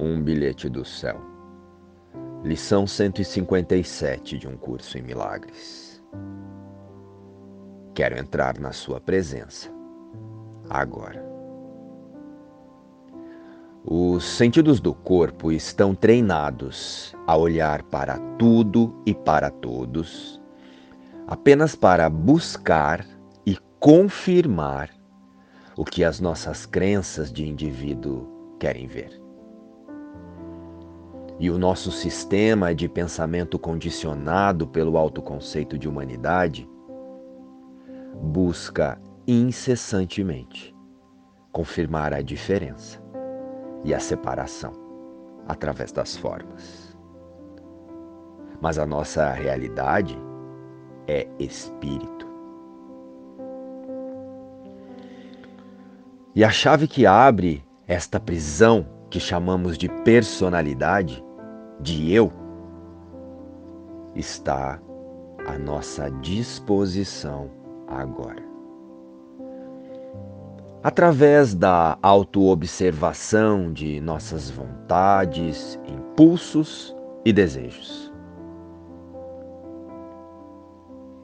um bilhete do céu. Lição 157 de Um Curso em Milagres. Quero entrar na sua presença agora. Os sentidos do corpo estão treinados a olhar para tudo e para todos, apenas para buscar e confirmar o que as nossas crenças de indivíduo querem ver. E o nosso sistema de pensamento condicionado pelo autoconceito de humanidade busca incessantemente confirmar a diferença e a separação através das formas. Mas a nossa realidade é espírito. E a chave que abre esta prisão que chamamos de personalidade, de eu, está à nossa disposição agora. Através da autoobservação de nossas vontades, impulsos e desejos.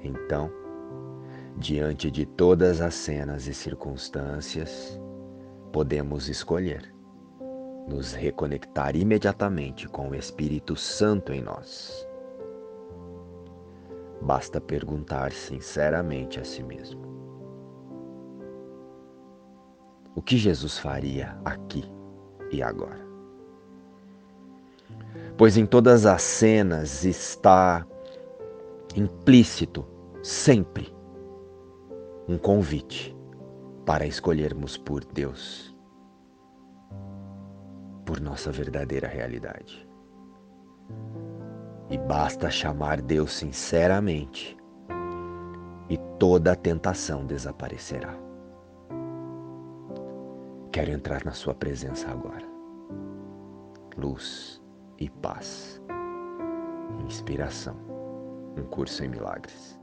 Então, diante de todas as cenas e circunstâncias, podemos escolher nos reconectar imediatamente com o Espírito Santo em nós. Basta perguntar sinceramente a si mesmo: o que Jesus faria aqui e agora? Pois em todas as cenas está implícito sempre um convite para escolhermos por Deus, por nossa verdadeira realidade. E basta chamar Deus sinceramente e toda a tentação desaparecerá. Quero entrar na sua presença agora. Luz e paz. Inspiração. Um Curso em Milagres.